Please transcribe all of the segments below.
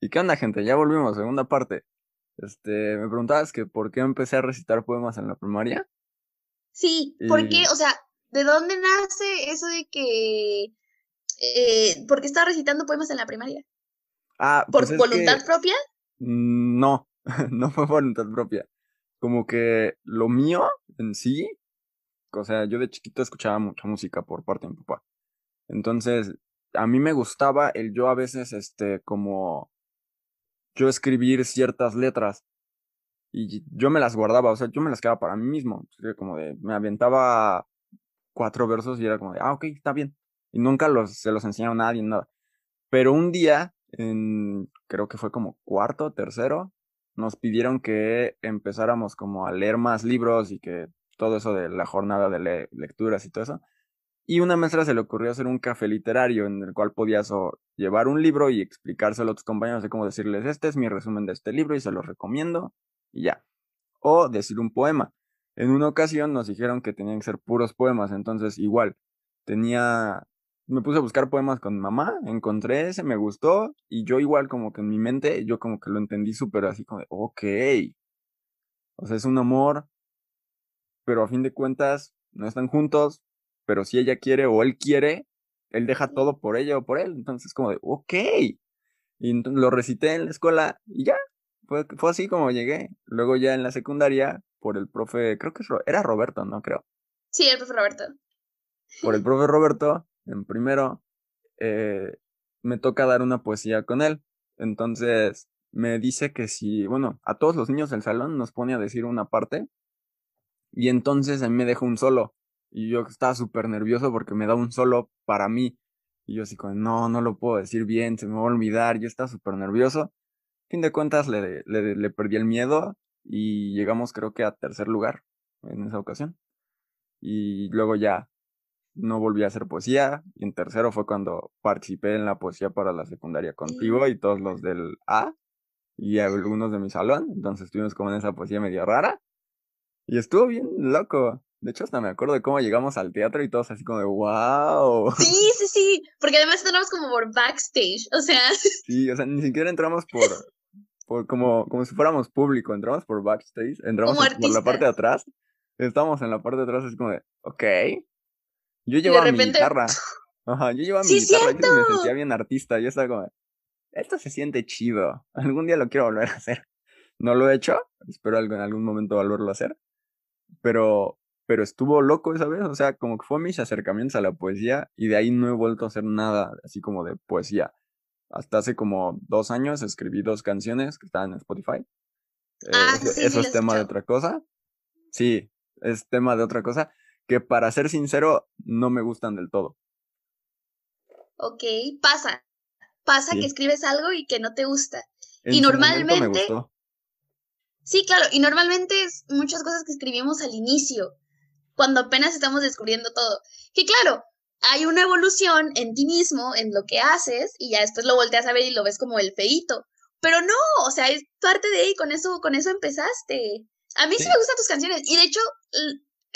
¿Y qué onda, gente? Ya volvimos, segunda parte. Me preguntabas que por qué empecé a recitar poemas en la primaria. Sí, ¿por qué? O sea, ¿de dónde nace eso de que... ¿por qué estaba recitando poemas en la primaria? Ah, pues ¿por voluntad propia? No, no fue voluntad propia. Como que lo mío en sí... O sea, yo de chiquito escuchaba mucha música por parte de mi papá. Entonces, a mí me gustaba el yo a veces, como... yo escribir ciertas letras y yo me las guardaba, o sea, yo me las quedaba para mí mismo, como de, me aventaba 4 versos y era como de, ah, ok, está bien, y nunca se los enseñaba a nadie, nada, pero un día, creo que fue como 4º, 3º, nos pidieron que empezáramos como a leer más libros y que todo eso de la jornada de lecturas y todo eso, y una maestra se le ocurrió hacer un café literario en el cual podías llevar un libro y explicárselo a tus compañeros, de cómo decirles, este es mi resumen de este libro y se los recomiendo, y ya. O decir un poema. En una ocasión nos dijeron que tenían que ser puros poemas, entonces igual, me puse a buscar poemas con mi mamá, encontré ese, me gustó, y yo igual como que en mi mente, yo como que lo entendí súper así como de, ok, o sea, es un amor, pero a fin de cuentas no están juntos, pero si ella quiere o él quiere, él deja todo por ella o por él. Entonces como de, ok. Y lo recité en la escuela y ya. Fue así como llegué. Luego ya en la secundaria, por el profe, creo que era Roberto, ¿no? Creo. Sí, el profe Roberto. Por el profe Roberto, en primero, me toca dar una poesía con él. Entonces me dice que si, bueno, a todos los niños del salón nos pone a decir una parte. Y entonces a mí me dejó un solo. Y yo estaba súper nervioso porque me da un solo para mí. Y yo así como, no lo puedo decir bien, se me va a olvidar. Yo estaba súper nervioso. A fin de cuentas le perdí el miedo y llegamos creo que a 3er lugar en esa ocasión. Y luego ya no volví a hacer poesía. Y en 3º fue cuando participé en la poesía para la secundaria contigo y todos los del A y algunos de mi salón. Entonces estuvimos como en esa poesía medio rara. Y estuvo bien loco. De hecho, hasta me acuerdo de cómo llegamos al teatro y todos así como de ¡wow! Sí. Porque además entramos como por backstage, o sea... Sí, o sea, ni siquiera entramos por como si fuéramos público. Entramos por backstage, entramos por la parte de atrás. Estábamos en la parte de atrás así como de, ok. Yo llevaba mi guitarra. Ajá, yo llevaba mi guitarra. Cierto. Yo me sentía bien artista. Yo estaba como, esto se siente chido. Algún día lo quiero volver a hacer. No lo he hecho. Espero en algún momento volverlo a hacer. Pero estuvo loco esa vez, o sea, como que fue mis acercamientos a la poesía y de ahí no he vuelto a hacer nada así como de poesía. Hasta hace como 2 años escribí 2 canciones que estaban en Spotify. Eso es tema de otra cosa. Sí, es tema de otra cosa que, para ser sincero, no me gustan del todo. Ok, pasa sí. Que escribes algo y que no te gusta. Y normalmente... Me gustó. Sí, claro, y normalmente es muchas cosas que escribimos al inicio, cuando apenas estamos descubriendo todo. Que claro, hay una evolución en ti mismo, en lo que haces, y ya después lo volteas a ver y lo ves como el feíto. Pero no, o sea, es parte de ahí, con eso empezaste. A mí sí me gustan tus canciones, y de hecho,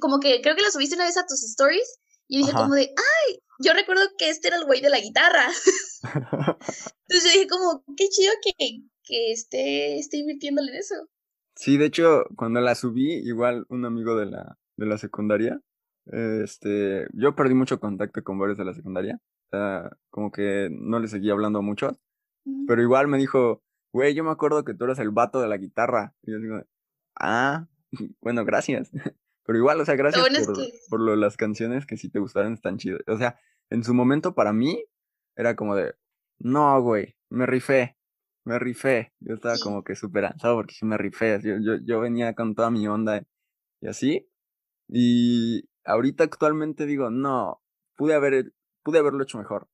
como que creo que las subiste una vez a tus stories, y dije como de, ¡ay! Yo recuerdo que este era el güey de la guitarra. Entonces yo dije como, qué chido que esté invirtiéndole en eso. Sí, de hecho, cuando la subí, igual un amigo de la secundaria, yo perdí mucho contacto con varios de la secundaria, o sea, como que no le seguía hablando mucho, pero igual me dijo, güey, yo me acuerdo que tú eras el vato de la guitarra, y yo digo, bueno, gracias, pero igual, o sea, gracias por las canciones que sí te gustaron, están chidas, o sea, en su momento para mí era como de, no, güey, me rifé, yo estaba como que súper ansioso porque sí me rifé, yo venía con toda mi onda y así, y ahorita actualmente digo, no, pude haberlo hecho mejor,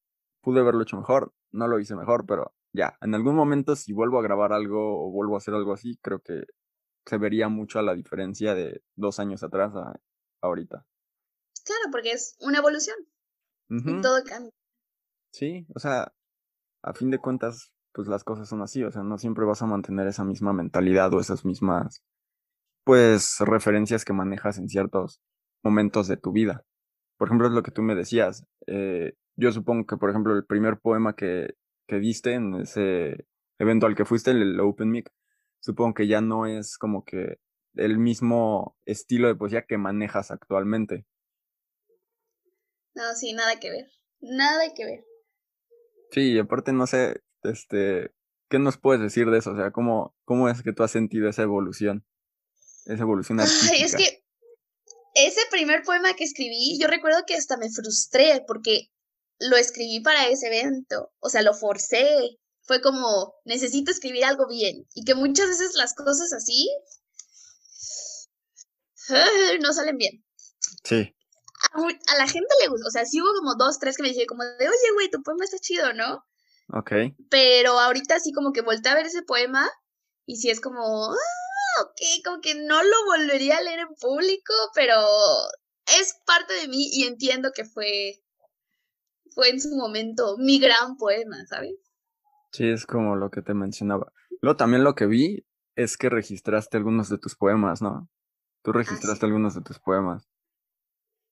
no lo hice mejor, pero ya, en algún momento si vuelvo a grabar algo o vuelvo a hacer algo así, creo que se vería mucho a la diferencia de 2 años atrás a ahorita. Claro, porque es una evolución, y todo cambia. Sí, o sea, a fin de cuentas, pues las cosas son así, o sea, no siempre vas a mantener esa misma mentalidad o esas mismas, pues, referencias que manejas en ciertos momentos de tu vida. Por ejemplo, es lo que tú me decías. Yo supongo que, por ejemplo, el primer poema que diste en ese evento al que fuiste, el Open Mic, supongo que ya no es como que el mismo estilo de poesía que manejas actualmente. No, sí, nada que ver, nada que ver. Sí, y aparte no sé, ¿qué nos puedes decir de eso? O sea, ¿cómo es que tú has sentido esa evolución artística? Ay, es que ese primer poema que escribí, yo recuerdo que hasta me frustré porque lo escribí para ese evento, o sea, lo forcé. Fue como, necesito escribir algo bien. Y que muchas veces las cosas así no salen bien. Sí. A la gente le gusta, o sea, sí hubo como 2, 3 que me dijeron como de, oye, güey, tu poema está chido, ¿no? Ok. Pero ahorita sí como que volteé a ver ese poema y sí es como, ok, como que no lo volvería a leer en público, pero es parte de mí y entiendo que fue en su momento mi gran poema, ¿sabes? Sí, es como lo que te mencionaba. Luego también lo que vi es que registraste algunos de tus poemas, ¿no? Tú registraste algunos de tus poemas.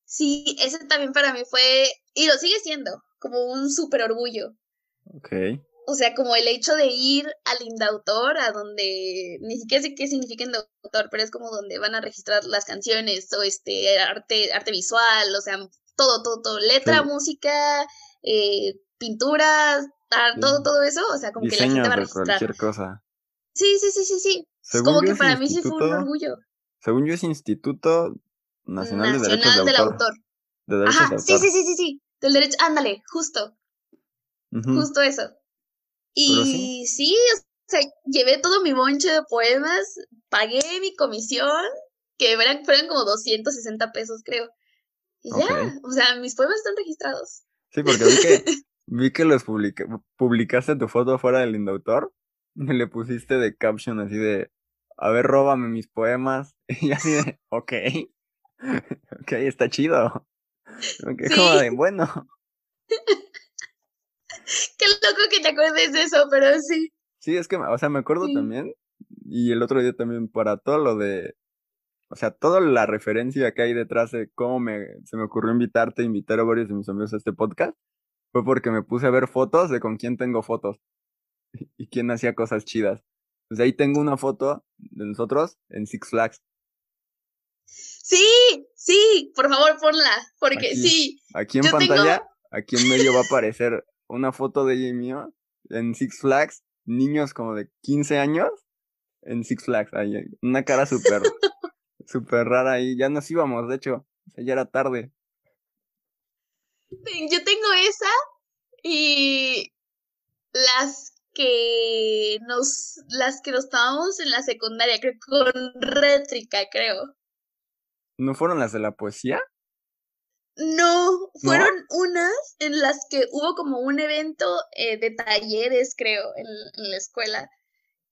Sí, ese también para mí fue, y lo sigue siendo, como un súper orgullo. Ok. O sea, como el hecho de ir al Indautor, a donde, ni siquiera sé qué significa Indautor, pero es como donde van a registrar las canciones, o arte visual, o sea, todo, letra, sí, música, pinturas, todo eso, o sea, como diseños, que la gente va a registrar. Cualquier cosa. Sí. Según como que para mí sí fue un orgullo. Según yo es Instituto Nacional de Derechos del Autor. De Derechos Ajá, de Autor. Sí. Del derecho, ándale, justo. Uh-huh. Justo eso. Y sí, o sea, llevé todo mi bonche de poemas, pagué mi comisión, que fueron como $260, creo. Y okay, ya, o sea, mis poemas están registrados. Sí, porque vi que los publicaste tu foto fuera del Indautor y le pusiste de caption así de, a ver, róbame mis poemas. Y así de, ok, está chido. Sí. Como de, bueno. Qué loco que te acuerdes de eso, pero sí. Sí, es que, o sea, me acuerdo también. Y el otro día también para todo lo de, o sea, toda la referencia que hay detrás de cómo se me ocurrió invitar a varios de mis amigos a este podcast, fue porque me puse a ver fotos de con quién tengo fotos y quién hacía cosas chidas. Pues ahí tengo una foto de nosotros en Six Flags. Sí, por favor ponla, porque aquí, sí. Aquí en pantalla, aquí en medio va a aparecer una foto de ella y mío en Six Flags, niños como de 15 años en Six Flags. Ahí, una cara súper rara ahí. Ya nos íbamos, de hecho, o sea, ya era tarde. Yo tengo esa y las que nos tomamos en la secundaria, creo, con rétrica, creo. ¿No fueron las de la poesía? No, fueron unas en las que hubo como un evento de talleres, creo, en la escuela.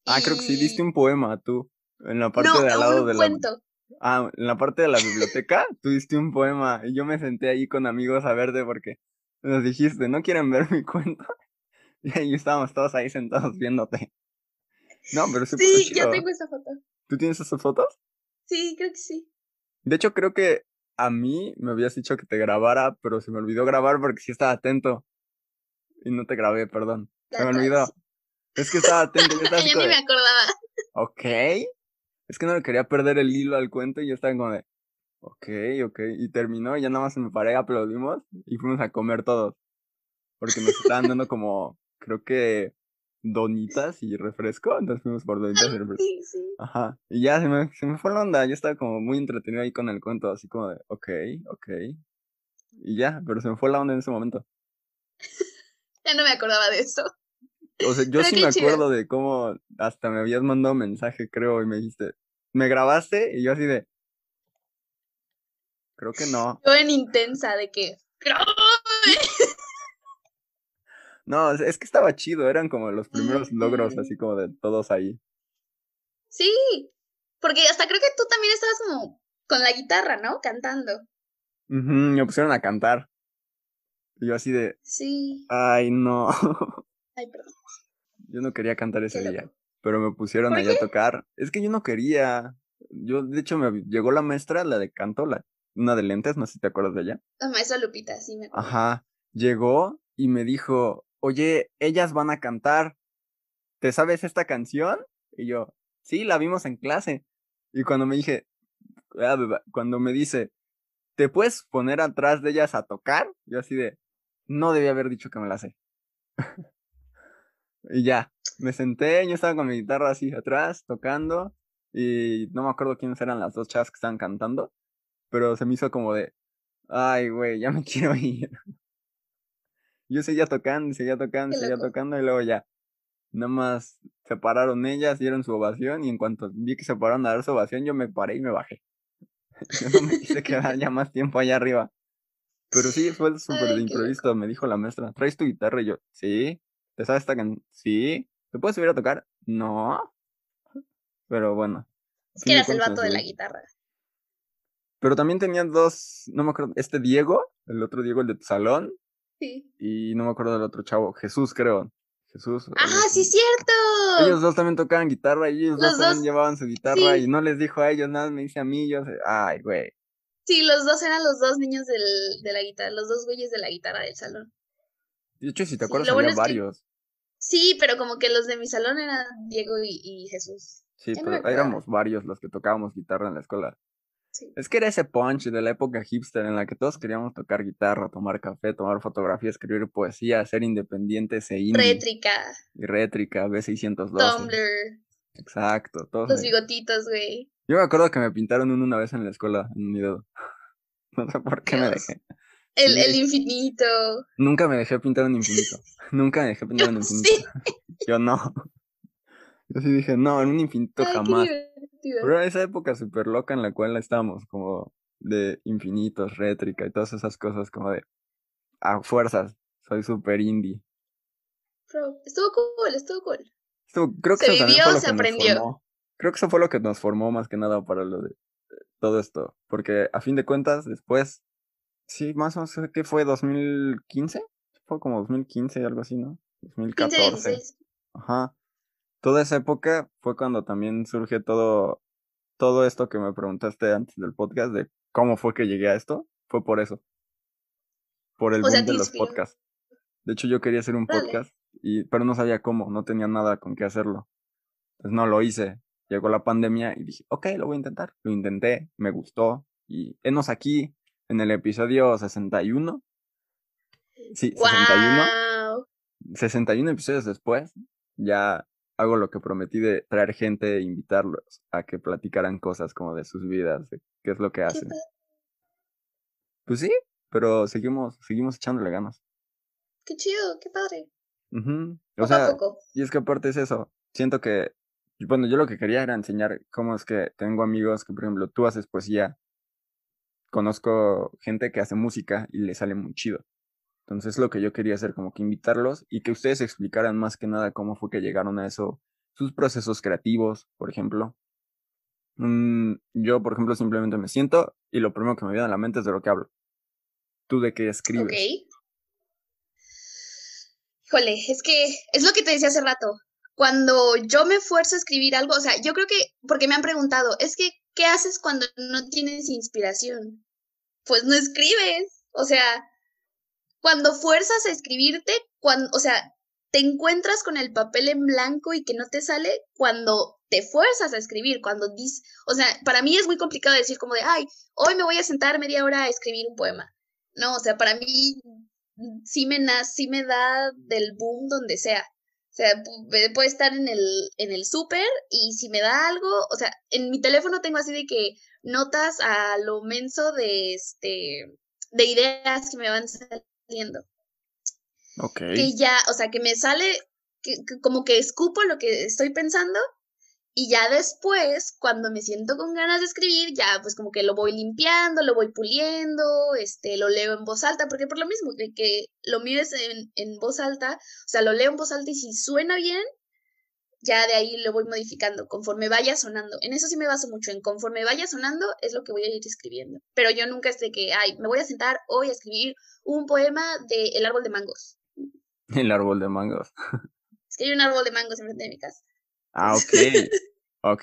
Ah, creo que sí, diste un poema tú, en la parte de al lado de cuento. En la parte de la biblioteca, tú diste un poema y yo me senté ahí con amigos a verte porque nos dijiste, ¿no quieren ver mi cuento? Y ahí estábamos todos ahí sentados viéndote. No, pero sí, ya tengo esa foto. ¿Tú tienes esas fotos? Sí, creo que sí. De hecho, creo que a mí me habías dicho que te grabara, pero se me olvidó grabar porque sí estaba atento. Y no te grabé, perdón. Se me olvidó. Es que estaba atento. Yo ni me acordaba. Ok. Es que no le quería perder el hilo al cuento y yo estaba como de, ok. Y terminó y ya nada más se me paré, aplaudimos y fuimos a comer todos. Porque nos estaban dando como, creo que donitas y refresco. Entonces fuimos por donitas y refresco. Sí. Ajá. Y ya se me fue la onda. Yo estaba como muy entretenido ahí con el cuento, así como de, ok. Y ya, pero se me fue la onda en ese momento. Ya no me acordaba de eso. O sea, yo sí me acuerdo de cómo hasta me habías mandado un mensaje, creo, y me dijiste, ¿me grabaste? Y yo así de, creo que no. Yo en intensa de que, ¡grábame! No, es que estaba chido, eran como los primeros logros, así como de todos ahí. Sí, porque hasta creo que tú también estabas como con la guitarra, ¿no? Cantando. Me pusieron a cantar. Y yo así de, sí. Ay, no. Ay, perdón. Yo no quería cantar ese día, pero me pusieron allá a tocar. Es que yo no quería. Yo, de hecho, me llegó la maestra, la de canto, una de lentes, no sé si te acuerdas de ella. La maestra Lupita, sí me acuerdo. Ajá, llegó y me dijo, oye, ellas van a cantar. ¿te sabes esta canción? Y yo, sí, la vimos en clase. Y cuando me dice, ¿te puedes poner atrás de ellas a tocar? Yo así de, no debía haber dicho que me la sé. Y ya, me senté, yo estaba con mi guitarra así atrás, tocando, y no me acuerdo quiénes eran las dos chavas que estaban cantando, pero se me hizo como de, ay, güey, ya me quiero ir. Yo seguía tocando, y luego ya, nada más se pararon ellas, dieron su ovación, y en cuanto vi que se pararon a dar su ovación, yo me paré y me bajé. Yo no me quise quedar ya más tiempo allá arriba. Pero sí, fue súper de improviso, me dijo la maestra, ¿traes tu guitarra? Y yo, sí. ¿Te sabes esta canción? Sí. ¿Te puedes subir a tocar? No. Pero bueno. Es que eras el vato de la guitarra. Pero también tenían dos, no me acuerdo, este Diego, el otro Diego, el de tu salón. Sí. Y no me acuerdo del otro chavo, Jesús, creo. Jesús. ¡Ah, sí, cierto! Ellos dos también tocaban guitarra y ellos dos también llevaban su guitarra, sí. Y no les dijo a ellos nada, me dice a mí, yo, ay, güey. Sí, los dos eran los dos niños de la guitarra, los dos güeyes de la guitarra del salón. De hecho, si te acuerdas, había varios. Sí, pero como que los de mi salón eran Diego y Jesús. Sí, ya pero éramos varios los que tocábamos guitarra en la escuela. Sí. Es que era ese punch de la época hipster en la que todos queríamos tocar guitarra, tomar café, tomar fotografía, escribir poesía, ser independientes e indie. Rétrica, B612. Tumblr. Exacto, todos. Los bigotitos, güey. Yo me acuerdo que me pintaron uno una vez en la escuela, en mi dedo. No sé por qué Dios. Me dejé. El infinito. Nunca me dejé pintar un infinito. Sí. Yo no. Yo sí dije, no, en un infinito jamás. Pero era esa época súper loca en la cual estábamos, como de infinitos, rétrica y todas esas cosas, como de a fuerzas, soy súper indie. Pero estuvo cool. Creo que se vivió, se aprendió. Creo que eso fue lo que nos formó más que nada para lo de todo esto. Porque a fin de cuentas, después. Sí, más o menos, ¿qué fue? ¿2015? Fue como 2015, algo así, ¿no? 2014. 15, ajá. Toda esa época fue cuando también surge todo esto que me preguntaste antes del podcast, de cómo fue que llegué a esto. Fue por eso. Por el boom de los podcasts. De hecho, yo quería hacer un podcast, pero no sabía cómo, no tenía nada con qué hacerlo. Pues no lo hice. Llegó la pandemia y dije, ok, lo voy a intentar. Lo intenté, me gustó, y henos aquí. En el episodio 61. Sí, ¡wow! 61. 61 episodios después, ya hago lo que prometí de traer gente e invitarlos a que platicaran cosas como de sus vidas, de qué es lo que hacen. Pues sí, pero seguimos echándole ganas. ¡Qué chido! ¡Qué padre! Uh-huh. O sea, poco. Y es que aparte es eso. Siento que, bueno, yo lo que quería era enseñar cómo es que tengo amigos que, por ejemplo, tú haces poesía. Conozco gente que hace música y le sale muy chido. Entonces lo que yo quería hacer, como que invitarlos y que ustedes explicaran más que nada cómo fue que llegaron a eso, sus procesos creativos, por ejemplo. Yo, por ejemplo, simplemente me siento y lo primero que me viene a la mente es de lo que hablo. ¿Tú de qué escribes? Okay. Híjole, es que es lo que te decía hace rato. Cuando yo me esfuerzo a escribir algo, o sea, yo creo que, porque me han preguntado, es que, ¿qué haces cuando no tienes inspiración? Pues no escribes, o sea, cuando fuerzas a escribirte, o sea, te encuentras con el papel en blanco y que no te sale cuando te fuerzas a escribir, o sea, para mí es muy complicado decir como de, ay, hoy me voy a sentar media hora a escribir un poema, no, o sea, para mí sí me da del boom donde sea. O sea, puedo estar en el súper y si me da algo, o sea, en mi teléfono tengo así de que notas a lo menso de ideas que me van saliendo. Ok. Que ya, o sea, que me sale, que como que escupo lo que estoy pensando y ya después, cuando me siento con ganas de escribir, ya pues como que lo voy limpiando, lo voy puliendo, lo leo en voz alta, porque por lo mismo de que lo mío es en voz alta, o sea, lo leo en voz alta y si suena bien, ya de ahí lo voy modificando, conforme vaya sonando. En eso sí me baso mucho, en conforme vaya sonando es lo que voy a ir escribiendo. Pero yo nunca me voy a sentar hoy a escribir un poema de El árbol de mangos. El árbol de mangos. Es que hay un árbol de mangos enfrente de mi casa. Ah, ok,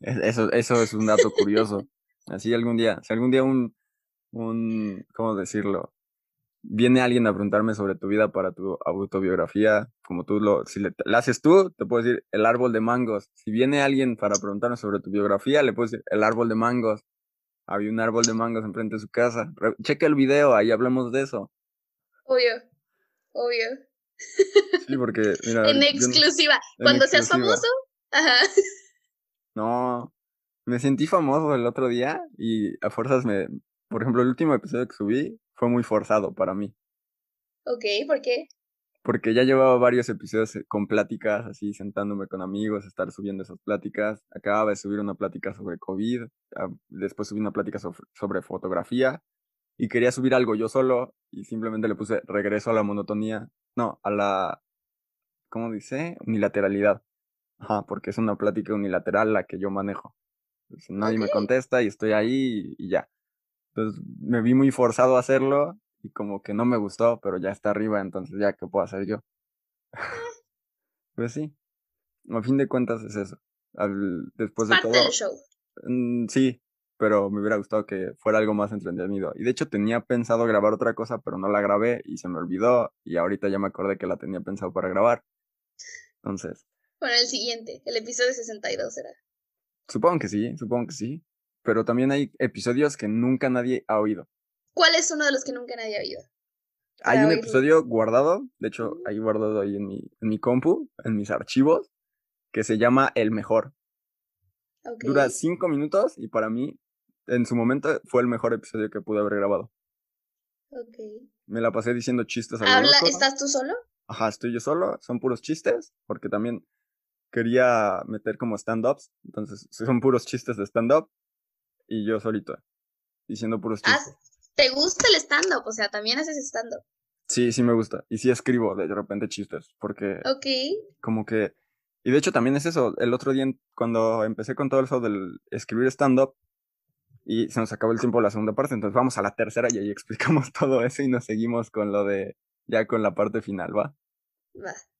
eso es un dato curioso. Así algún día, si algún día ¿cómo decirlo? viene alguien a preguntarme sobre tu vida para tu autobiografía, como tú lo, si la haces tú, te puedes decir el árbol de mangos. Si viene alguien para preguntarme sobre tu biografía, le puedes decir el árbol de mangos. Había un árbol de mangos enfrente de su casa. Checa el video, ahí hablamos de eso. Obvio. Sí, porque, mira. En exclusiva. Cuando seas famoso. Ajá. No, me sentí famoso el otro día y a fuerzas me... Por ejemplo, el último episodio que subí fue muy forzado para mí. Ok, ¿por qué? Porque ya llevaba varios episodios con pláticas, así sentándome con amigos, estar subiendo esas pláticas. Acababa de subir una plática sobre COVID, después subí una plática sobre fotografía y quería subir algo yo solo y simplemente le puse regreso a la monotonía. No, a la... ¿Cómo dice? Unilateralidad. Ajá, porque es una plática unilateral la que yo manejo. Pues nadie me contesta y estoy ahí y ya. Entonces me vi muy forzado a hacerlo y como que no me gustó, pero ya está arriba, entonces ya, ¿qué puedo hacer yo? Pues sí, a fin de cuentas es eso. Después de todo... Parte del show. Sí, pero me hubiera gustado que fuera algo más entretenido. Y de hecho tenía pensado grabar otra cosa, pero no la grabé y se me olvidó. Y ahorita ya me acordé que la tenía pensado para grabar. Entonces... Bueno, el siguiente, el episodio 62 será. Supongo que sí. Pero también hay episodios que nunca nadie ha oído. ¿Cuál es uno de los que nunca nadie ha oído? Hay un episodio guardado, de hecho, ahí guardado ahí en mi compu, en mis archivos, que se llama El Mejor. Okay. Dura 5 minutos y para mí, en su momento, fue el mejor episodio que pude haber grabado. Okay. Me la pasé diciendo chistes. ¿Estás tú solo? Ajá, estoy yo solo, son puros chistes, porque también quería meter como stand-ups, entonces son puros chistes de stand-up y yo solito, diciendo puros chistes. ¿Te gusta el stand-up? O sea, ¿también haces stand-up? Sí, sí me gusta. Y sí escribo de repente chistes, porque... Ok. Como que... Y de hecho también es eso. El otro día, cuando empecé con todo eso del escribir stand-up, y se nos acabó el tiempo de la segunda parte, entonces vamos a la tercera y ahí explicamos todo eso y nos seguimos con lo de... Ya con la parte final, ¿va? Va.